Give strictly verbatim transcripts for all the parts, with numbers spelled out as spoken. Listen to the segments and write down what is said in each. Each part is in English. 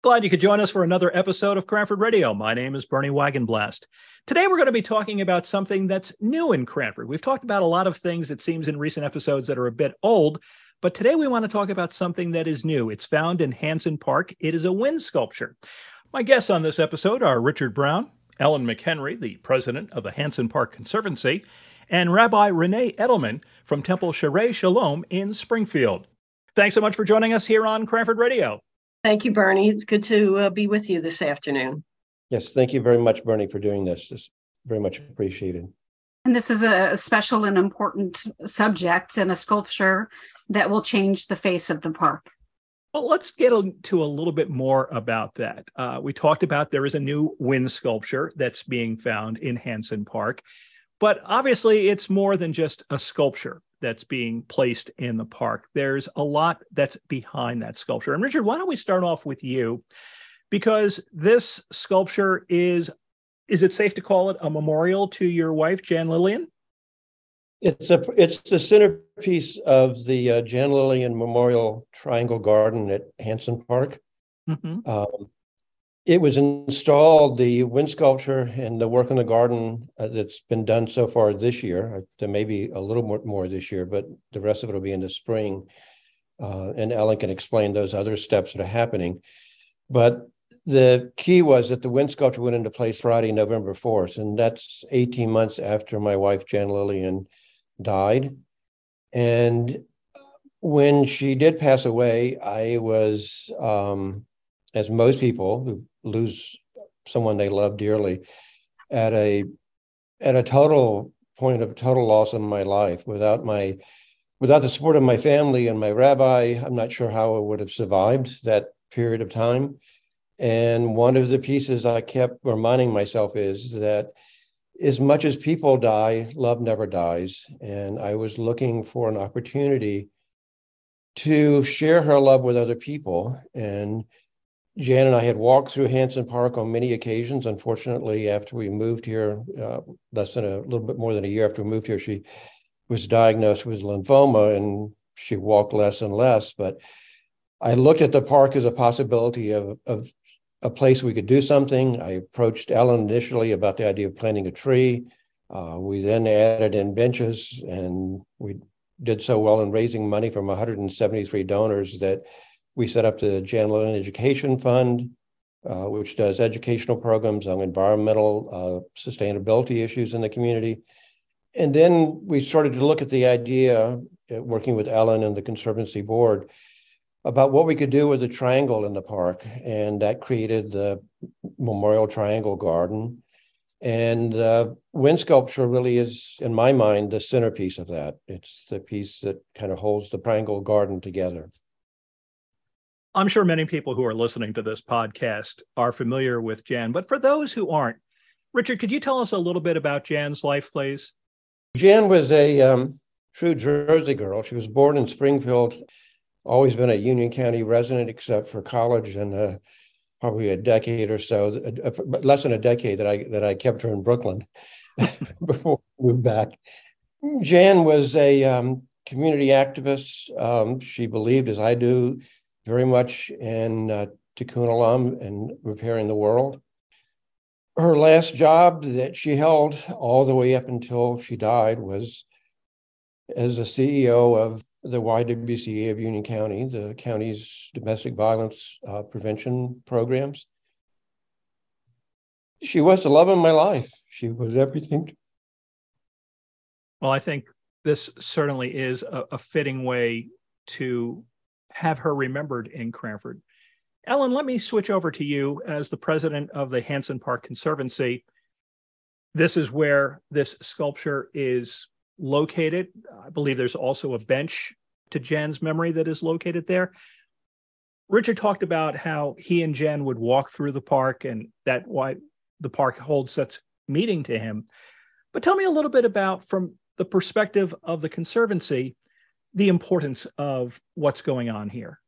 Glad you could join us for another episode of Cranford Radio. My name is Bernie Wagenblast. Today we're going to be talking about something that's new in Cranford. We've talked about a lot of things, it seems, in recent episodes that are a bit old, but today we want to talk about something that is new. It's found in Hanson Park. It is a wind sculpture. My guests on this episode are Richard Brown, Ellen McHenry, the president of the Hanson Park Conservancy, and Rabbi Renee Edelman from Temple Sha'arey Shalom in Springfield. Thanks so much for joining us here on Cranford Radio. Thank you, Bernie. It's good to uh, be with you this afternoon. Yes, thank you very much, Bernie, for doing this. It's very much appreciated. And this is a special and important subject and a sculpture that will change the face of the park. Well, let's get into a little bit more about that. Uh, we talked about there is a new wind sculpture that's being found in Hanson Park, but obviously it's more than just a sculpture that's being placed in the park. There's a lot that's behind that sculpture. And Richard, why don't we start off with you? Because this sculpture is, is it safe to call it a memorial to your wife, Jan Lillian? It's a it's the centerpiece of the uh, Jan Lillian Memorial Triangle Garden at Hanson Park. Mm-hmm. Um, it was installed, the wind sculpture and the work in the garden uh, that's been done so far this year. There may be a little more, more this year, but the rest of it will be in the spring. Uh, and Ellen can explain those other steps that are happening. But the key was that the wind sculpture went into place Friday, November fourth, and that's eighteen months after my wife, Jan Lillian, died. And when she did pass away, I was, um, as most people who lose someone they love dearly, at a at a total point of total loss in my life. Without my without the support of my family and my rabbi, I'm not sure how I would have survived that period of time. And one of the pieces I kept reminding myself is that as much as people die, love never dies. And I was looking for an opportunity to share her love with other people. And Jan and I had walked through Hanson Park on many occasions. Unfortunately, after we moved here, uh, less than a little bit more than a year after we moved here, she was diagnosed with lymphoma and she walked less and less. But I looked at the park as a possibility of, of a place we could do something. I approached Ellen initially about the idea of planting a tree. Uh, we then added in benches, and we did so well in raising money from one hundred seventy-three donors that we set up the Jan Lillian Education Fund, uh, which does educational programs on environmental uh, sustainability issues in the community. And then we started to look at the idea, uh, working with Ellen and the Conservancy Board, about what we could do with the triangle in the park. And that created the Memorial Triangle Garden. And uh, wind sculpture really is, in my mind, the centerpiece of that. It's the piece that kind of holds the triangle garden together. I'm sure many people who are listening to this podcast are familiar with Jan, but for those who aren't, Richard, could you tell us a little bit about Jan's life, please? Jan was a um, true Jersey girl. She was born in Springfield, always been a Union County resident, except for college and uh, probably a decade or so, less than a decade that I that I kept her in Brooklyn before we moved back. Jan was a um, community activist. Um, she believed, as I do, very much in uh, Tikkun Olam and repairing the world. Her last job that she held all the way up until she died was as the C E O of the Y W C A of Union County, the county's domestic violence uh, prevention programs. She was the love of my life. She was everything. Well, I think this certainly is a, a fitting way to have her remembered in Cranford. Ellen, let me switch over to you as the president of the Hanson Park Conservancy. This is where this sculpture is located. I believe there's also a bench to Jan's memory that is located there. Richard talked about how he and Jan would walk through the park and that why the park holds such meaning to him. But tell me a little bit about, from the perspective of the Conservancy, the importance of what's going on here.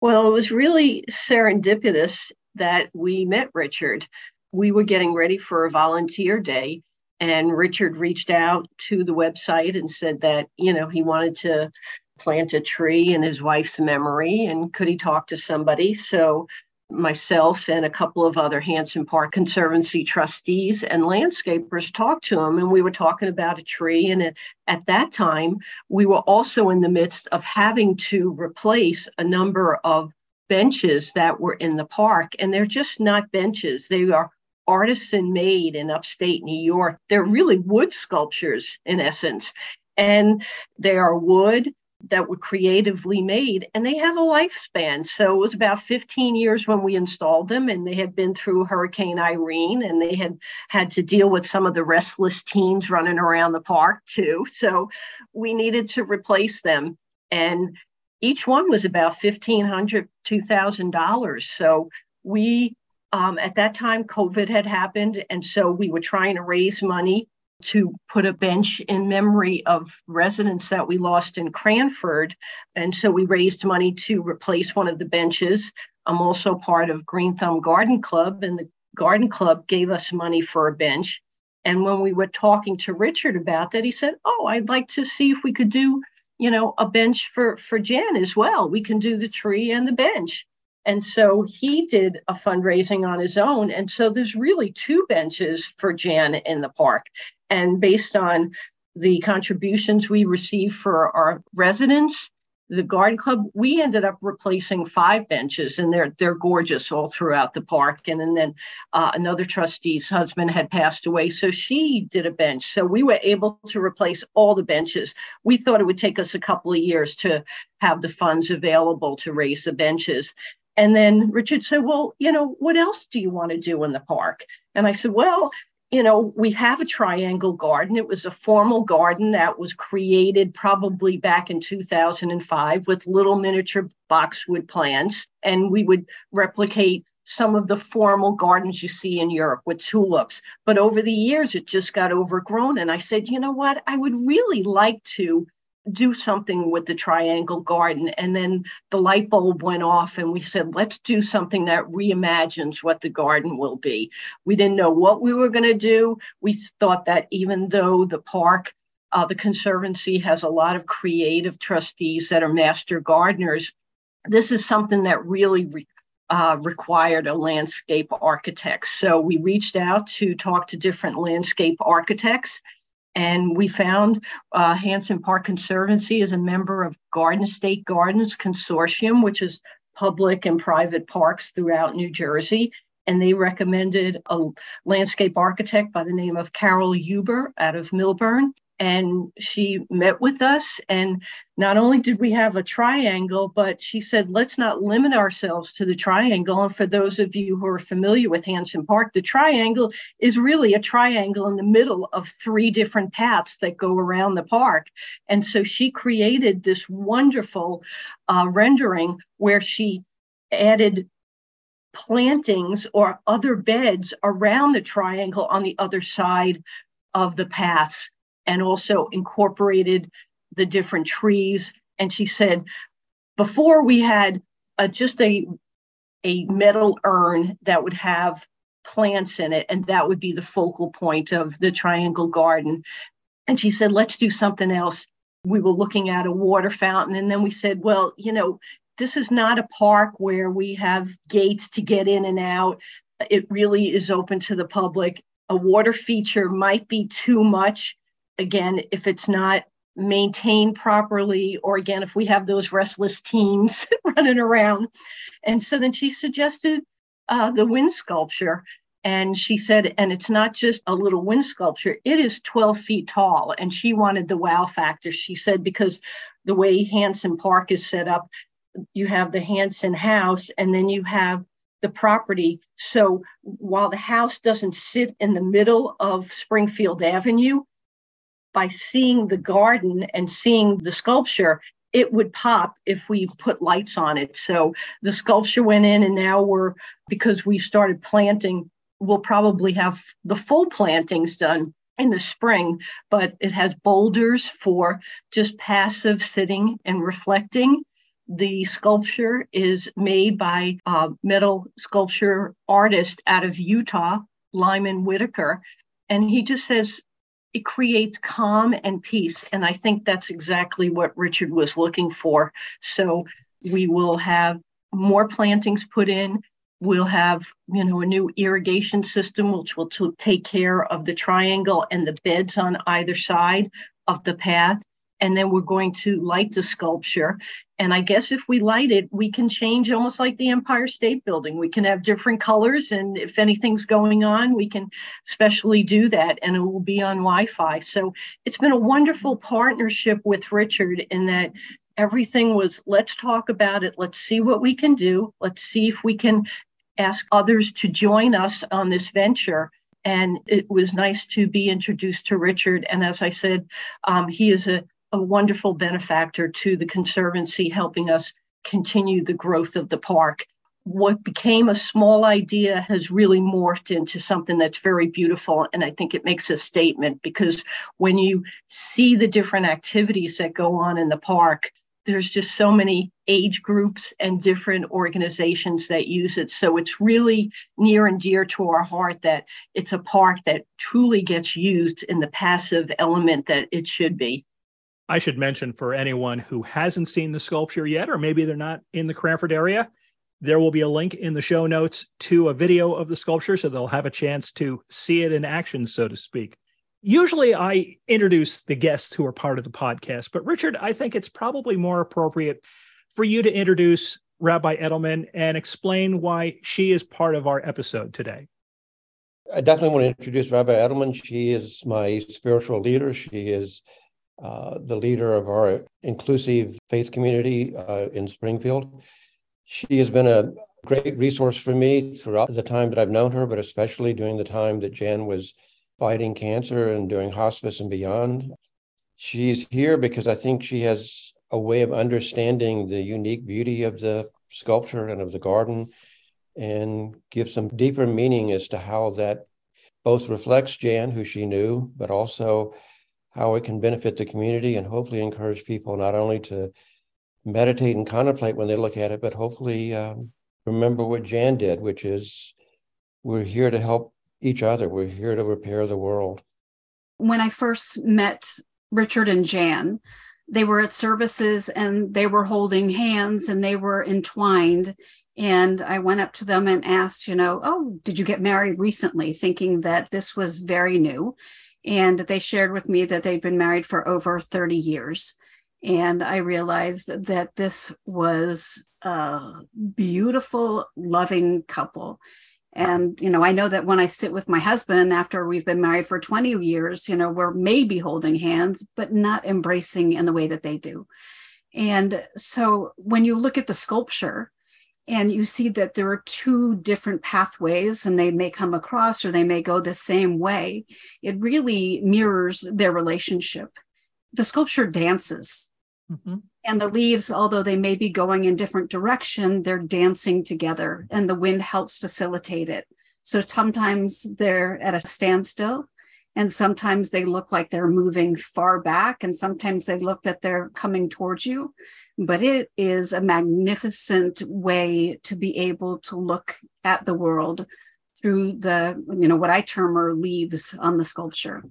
Well, it was really serendipitous that we met Richard. We were getting ready for a volunteer day, and Richard reached out to the website and said that, you know, he wanted to plant a tree in his wife's memory and could he talk to somebody? So myself and a couple of other Hanson Park Conservancy trustees and landscapers talked to him, and we were talking about a tree. And at that time, we were also in the midst of having to replace a number of benches that were in the park, and they're just not benches. They are artisan made in upstate New York. They're really wood sculptures in essence, and they are wood that were creatively made, and they have a lifespan. So it was about fifteen years when we installed them, and they had been through Hurricane Irene, and they had had to deal with some of the restless teens running around the park too. So we needed to replace them, and each one was about fifteen hundred dollars, two thousand dollars. So we, um, at that time, COVID had happened, and so we were trying to raise money to put a bench in memory of residents that we lost in Cranford. And so we raised money to replace one of the benches. I'm also part of Green Thumb Garden Club, and the Garden Club gave us money for a bench. And when we were talking to Richard about that, he said, oh, I'd like to see if we could do, you know, a bench for, for Jan as well. We can do the tree and the bench. And so he did a fundraising on his own. And so there's really two benches for Jan in the park. And based on the contributions we received for our residents, the garden club, we ended up replacing five benches, and they're they're gorgeous all throughout the park. And, and then uh, another trustee's husband had passed away, so she did a bench. So we were able to replace all the benches. We thought it would take us a couple of years to have the funds available to raise the benches. And then Richard said, well, you know, what else do you want to do in the park? And I said, well, you know, we have a triangle garden. It was a formal garden that was created probably back in two thousand five with little miniature boxwood plants. And we would replicate some of the formal gardens you see in Europe with tulips. But over the years, it just got overgrown. And I said, you know what, I would really like to do something with the triangle garden. And then the light bulb went off, and we said, let's do something that reimagines what the garden will be. We didn't know what we were going to do. We thought that even though the park, uh, the Conservancy has a lot of creative trustees that are master gardeners, this is something that really re- Uh, required a landscape architect. So we reached out to talk to different landscape architects, and we found uh, Hanson Park Conservancy is a member of Garden State Gardens Consortium, which is public and private parks throughout New Jersey. And they recommended a landscape architect by the name of Carol Huber out of Milburn. And she met with us, and not only did we have a triangle, but she said, let's not limit ourselves to the triangle. And for those of you who are familiar with Hanson Park, the triangle is really a triangle in the middle of three different paths that go around the park. And so she created this wonderful uh, rendering where she added plantings or other beds around the triangle on the other side of the paths, and also incorporated the different trees. And she said, before we had uh, just a, a metal urn that would have plants in it, and that would be the focal point of the triangle garden. And she said, let's do something else. We were looking at a water fountain, and then we said, well, you know, this is not a park where we have gates to get in and out. It really is open to the public. A water feature might be too much, again, if it's not maintained properly, or again, if we have those restless teens running around. And so then she suggested uh, the wind sculpture. And she said, and it's not just a little wind sculpture, it is twelve feet tall. And she wanted the wow factor. She said, because the way Hanson Park is set up, you have the Hanson house, and then you have the property. So while the house doesn't sit in the middle of Springfield Avenue, by seeing the garden and seeing the sculpture, it would pop if we put lights on it. So the sculpture went in, and now we're, because we started planting, we'll probably have the full plantings done in the spring, but it has boulders for just passive sitting and reflecting. The sculpture is made by a metal sculpture artist out of Utah, Lyman Whitaker, and he just says, it creates calm and peace. And I think that's exactly what Richard was looking for. So we will have more plantings put in. We'll have, you know, a new irrigation system, which will t- take care of the triangle and the beds on either side of the path. And then we're going to light the sculpture. And I guess if we light it, we can change almost like the Empire State Building. We can have different colors. And if anything's going on, we can specially do that. And it will be on Wi-Fi. So it's been a wonderful partnership with Richard in that everything was, let's talk about it. Let's see what we can do. Let's see if we can ask others to join us on this venture. And it was nice to be introduced to Richard. And as I said, um, he is a a wonderful benefactor to the Conservancy, helping us continue the growth of the park. What became a small idea has really morphed into something that's very beautiful. And I think it makes a statement, because when you see the different activities that go on in the park, there's just so many age groups and different organizations that use it. So it's really near and dear to our heart that it's a park that truly gets used in the passive element that it should be. I should mention, for anyone who hasn't seen the sculpture yet, or maybe they're not in the Cranford area, there will be a link in the show notes to a video of the sculpture, so they'll have a chance to see it in action, so to speak. Usually I introduce the guests who are part of the podcast, but Richard, I think it's probably more appropriate for you to introduce Rabbi Edelman and explain why she is part of our episode today. I definitely want to introduce Rabbi Edelman. She is my spiritual leader. She is Uh, the leader of our inclusive faith community uh, in Springfield. She has been a great resource for me throughout the time that I've known her, but especially during the time that Jan was fighting cancer and doing hospice and beyond. She's here because I think she has a way of understanding the unique beauty of the sculpture and of the garden, and gives some deeper meaning as to how that both reflects Jan, who she knew, but also how it can benefit the community and hopefully encourage people not only to meditate and contemplate when they look at it, but hopefully um, remember what Jan did, which is we're here to help each other. We're here to repair the world. When I first met Richard and Jan, they were at services and they were holding hands and they were entwined. And I went up to them and asked, you know, oh, did you get married recently? Thinking that this was very new. And they shared with me that they'd been married for over thirty years. And I realized that this was a beautiful, loving couple. And, you know, I know that when I sit with my husband after we've been married for twenty years, you know, we're maybe holding hands, but not embracing in the way that they do. And so when you look at the sculpture, and you see that there are two different pathways, and they may come across or they may go the same way. It really mirrors their relationship. The sculpture dances. Mm-hmm. And the leaves, although they may be going in different direction, they're dancing together, and the wind helps facilitate it. So sometimes they're at a standstill, and sometimes they look like they're moving far back, and sometimes they look that they're coming towards you. But it is a magnificent way to be able to look at the world through the, you know, what I term are leaves on the sculpture.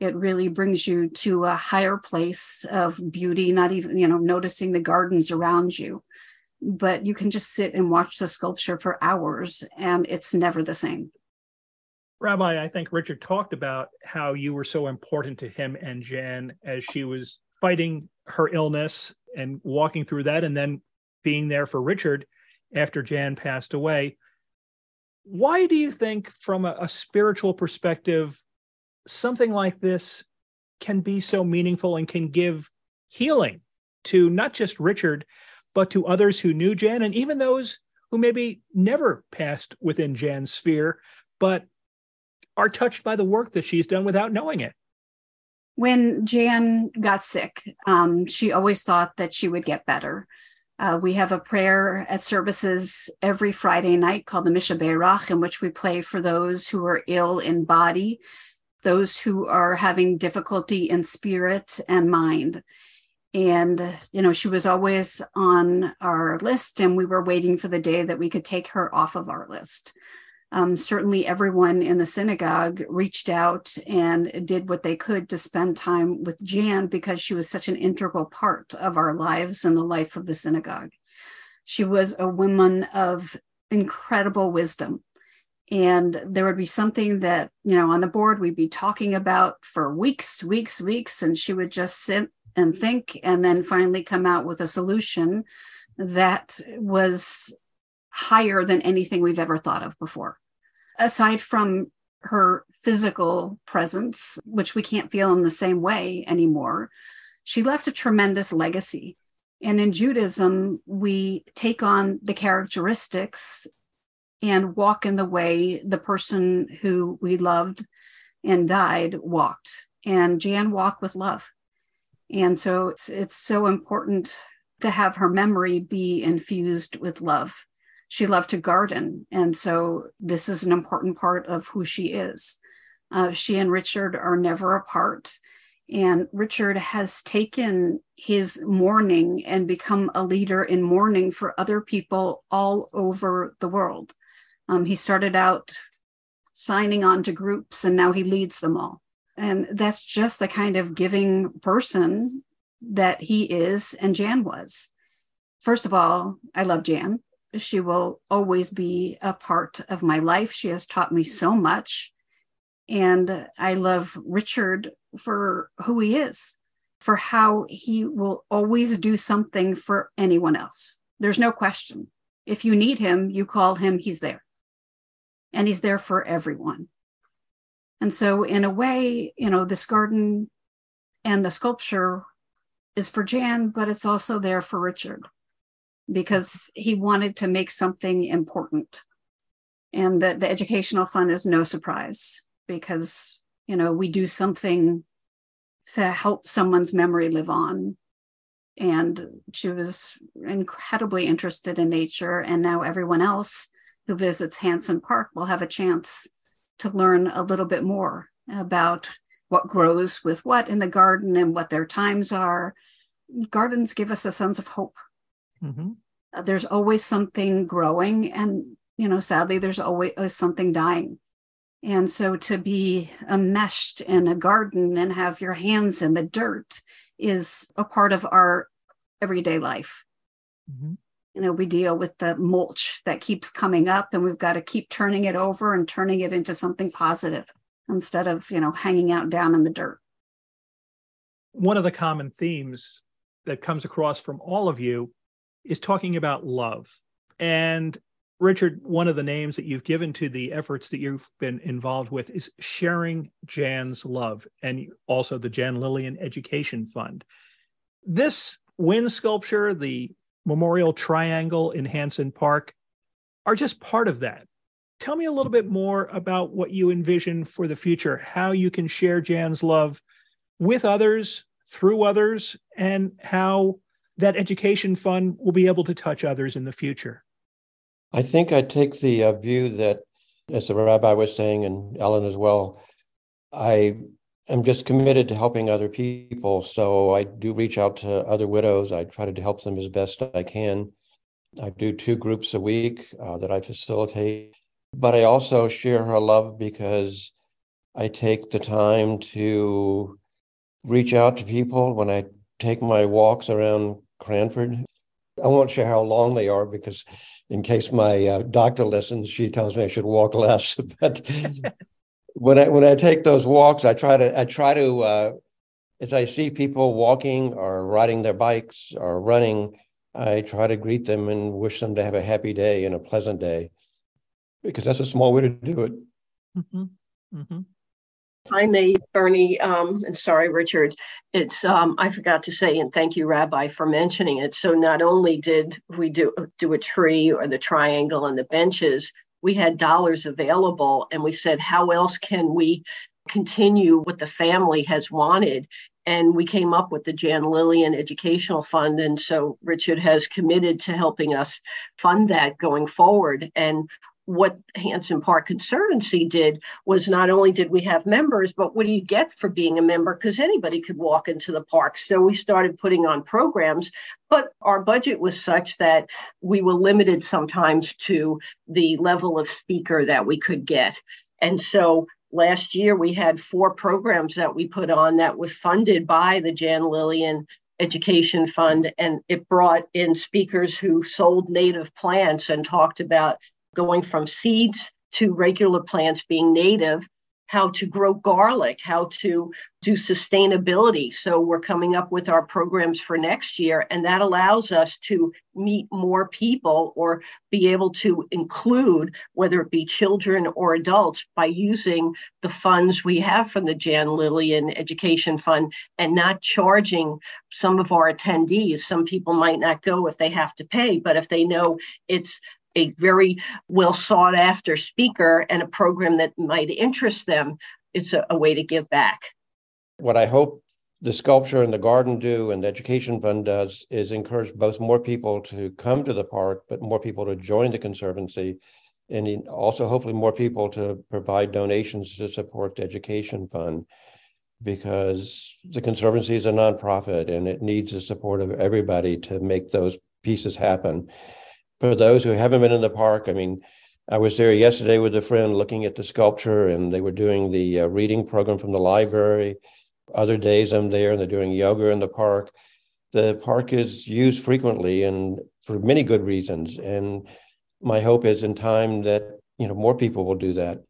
It really brings you to a higher place of beauty, not even, you know, noticing the gardens around you. But you can just sit and watch the sculpture for hours, and it's never the same. Rabbi, I think Richard talked about how you were so important to him and Jan as she was fighting her illness and walking through that, and then being there for Richard after Jan passed away. Why do you think, from a, a spiritual perspective, something like this can be so meaningful and can give healing to not just Richard, but to others who knew Jan, and even those who maybe never passed within Jan's sphere, but are touched by the work that she's done without knowing it? When Jan got sick, um, she always thought that she would get better. Uh, we have a prayer at services every Friday night called the Mi Shebeirach, in which we play for those who are ill in body, those who are having difficulty in spirit and mind. And, you know, she was always on our list, and we were waiting for the day that we could take her off of our list. Um, certainly everyone in the synagogue reached out and did what they could to spend time with Jan, because she was such an integral part of our lives and the life of the synagogue. She was a woman of incredible wisdom. And there would be something that, you know, on the board, we'd be talking about for weeks, weeks, weeks, and she would just sit and think and then finally come out with a solution that was higher than anything we've ever thought of before. Aside from her physical presence, which we can't feel in the same way anymore, she left a tremendous legacy. And in Judaism, we take on the characteristics and walk in the way the person who we loved and died walked. And Jan walked with love. And so it's, it's so important to have her memory be infused with love. She loved to garden, and so this is an important part of who she is. Uh, she and Richard are never apart, and Richard has taken his mourning and become a leader in mourning for other people all over the world. Um, he started out signing on to groups, and now he leads them all. And that's just the kind of giving person that he is and Jan was. First of all, I love Jan. She will always be a part of my life. She has taught me so much. And I love Richard for who he is, for how he will always do something for anyone else. There's no question. If you need him, you call him, he's there. And he's there for everyone. And so in a way, you know, this garden and the sculpture is for Jan, but it's also there for Richard, because he wanted to make something important. And the, the educational fund is no surprise, because, you know, we do something to help someone's memory live on. And she was incredibly interested in nature. And now everyone else who visits Hanson Park will have a chance to learn a little bit more about what grows with what in the garden and what their times are. Gardens give us a sense of hope. Mm-hmm. Uh, there's always something growing, and, you know, sadly, there's always uh, something dying. And so to be enmeshed in a garden and have your hands in the dirt is a part of our everyday life. Mm-hmm. You know, we deal with the mulch that keeps coming up, and we've got to keep turning it over and turning it into something positive instead of, you know, hanging out down in the dirt. One of the common themes that comes across from all of you is talking about love. And Richard, one of the names that you've given to the efforts that you've been involved with is Sharing Jan's Love, and also the Jan Lillian Education Fund. This wind sculpture, the Memorial Triangle in Hanson Park, are just part of that. Tell me a little bit more about what you envision for the future, how you can share Jan's love with others, through others, and how that education fund will be able to touch others in the future. I think I take the uh, view that, as the rabbi was saying, and Ellen as well, I am just committed to helping other people. So I do reach out to other widows. I try to help them as best I can. I do two groups a week uh, that I facilitate. But I also share her love because I take the time to reach out to people when I take my walks around Cranford. I won't share how long they are because in case my uh, doctor listens, she tells me I should walk less. But when I when I take those walks, I try to I try to uh, as I see people walking or riding their bikes or running, I try to greet them and wish them to have a happy day and a pleasant day, because that's a small way to do it. Mm-hmm. Mm-hmm. I may, Bernie, um, and sorry, Richard, it's, um, I forgot to say, and thank you, Rabbi, for mentioning it. So not only did we do, do a tree or the triangle and the benches, we had dollars available, and we said, how else can we continue what the family has wanted? And we came up with the Jan Lillian Educational Fund. And so Richard has committed to helping us fund that going forward. And what Hanson Park Conservancy did was not only did we have members, but what do you get for being a member? Because anybody could walk into the park. So we started putting on programs, but our budget was such that we were limited sometimes to the level of speaker that we could get. And so last year we had four programs that we put on that was funded by the Jan Lillian Education Fund. And it brought in speakers who sold native plants and talked about going from seeds to regular plants being native, how to grow garlic, how to do sustainability. So we're coming up with our programs for next year, and that allows us to meet more people or be able to include, whether it be children or adults, by using the funds we have from the Jan Lillian Education Fund and not charging some of our attendees. Some people might not go if they have to pay, but if they know it's a very well sought after speaker and a program that might interest them, it's a, a way to give back. What I hope the sculpture and the garden do and the education fund does is encourage both more people to come to the park, but more people to join the conservancy, and also hopefully more people to provide donations to support the education fund, because the conservancy is a nonprofit and it needs the support of everybody to make those pieces happen. For those who haven't been in the park, I mean, I was there yesterday with a friend looking at the sculpture, and they were doing the uh, reading program from the library. Other days I'm there and they're doing yoga in the park. The park is used frequently and for many good reasons. And my hope is in time that, you know, more people will do that.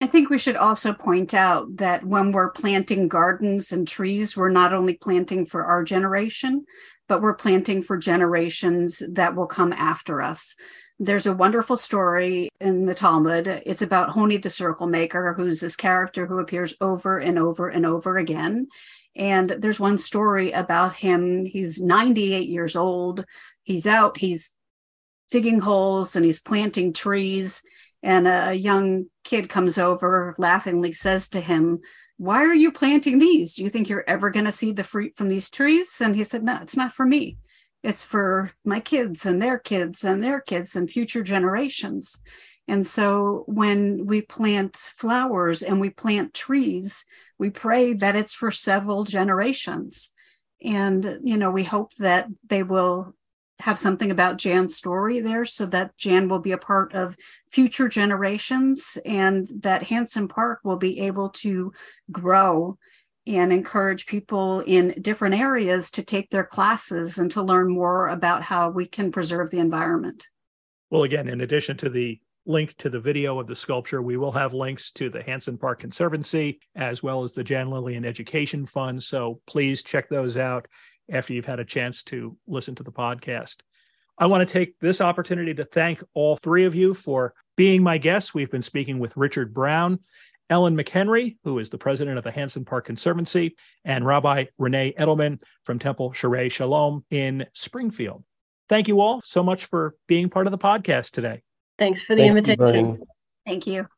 I think we should also point out that when we're planting gardens and trees, we're not only planting for our generation, but we're planting for generations that will come after us. There's a wonderful story in the Talmud. It's about Honi the Circle Maker, who's this character who appears over and over and over again. And there's one story about him. He's ninety-eight years old. He's out, he's digging holes and he's planting trees. And a young kid comes over, laughingly says to him, "Why are you planting these? Do you think you're ever going to see the fruit from these trees?" And he said, "No, it's not for me. It's for my kids and their kids and their kids and future generations." And so when we plant flowers and we plant trees, we pray that it's for several generations. And, you know, we hope that they will have something about Jan's story there so that Jan will be a part of future generations and that Hanson Park will be able to grow and encourage people in different areas to take their classes and to learn more about how we can preserve the environment. Well, again, in addition to the link to the video of the sculpture, we will have links to the Hanson Park Conservancy as well as the Jan Lillian Education Fund. So please check those out after you've had a chance to listen to the podcast. I want to take this opportunity to thank all three of you for being my guests. We've been speaking with Richard Brown, Ellen McHenry, who is the president of the Hanson Park Conservancy, and Rabbi Renee Edelman from Temple Sha'arey Shalom in Springfield. Thank you all so much for being part of the podcast today. Thanks for the Thank invitation. You, Bernie. Thank you.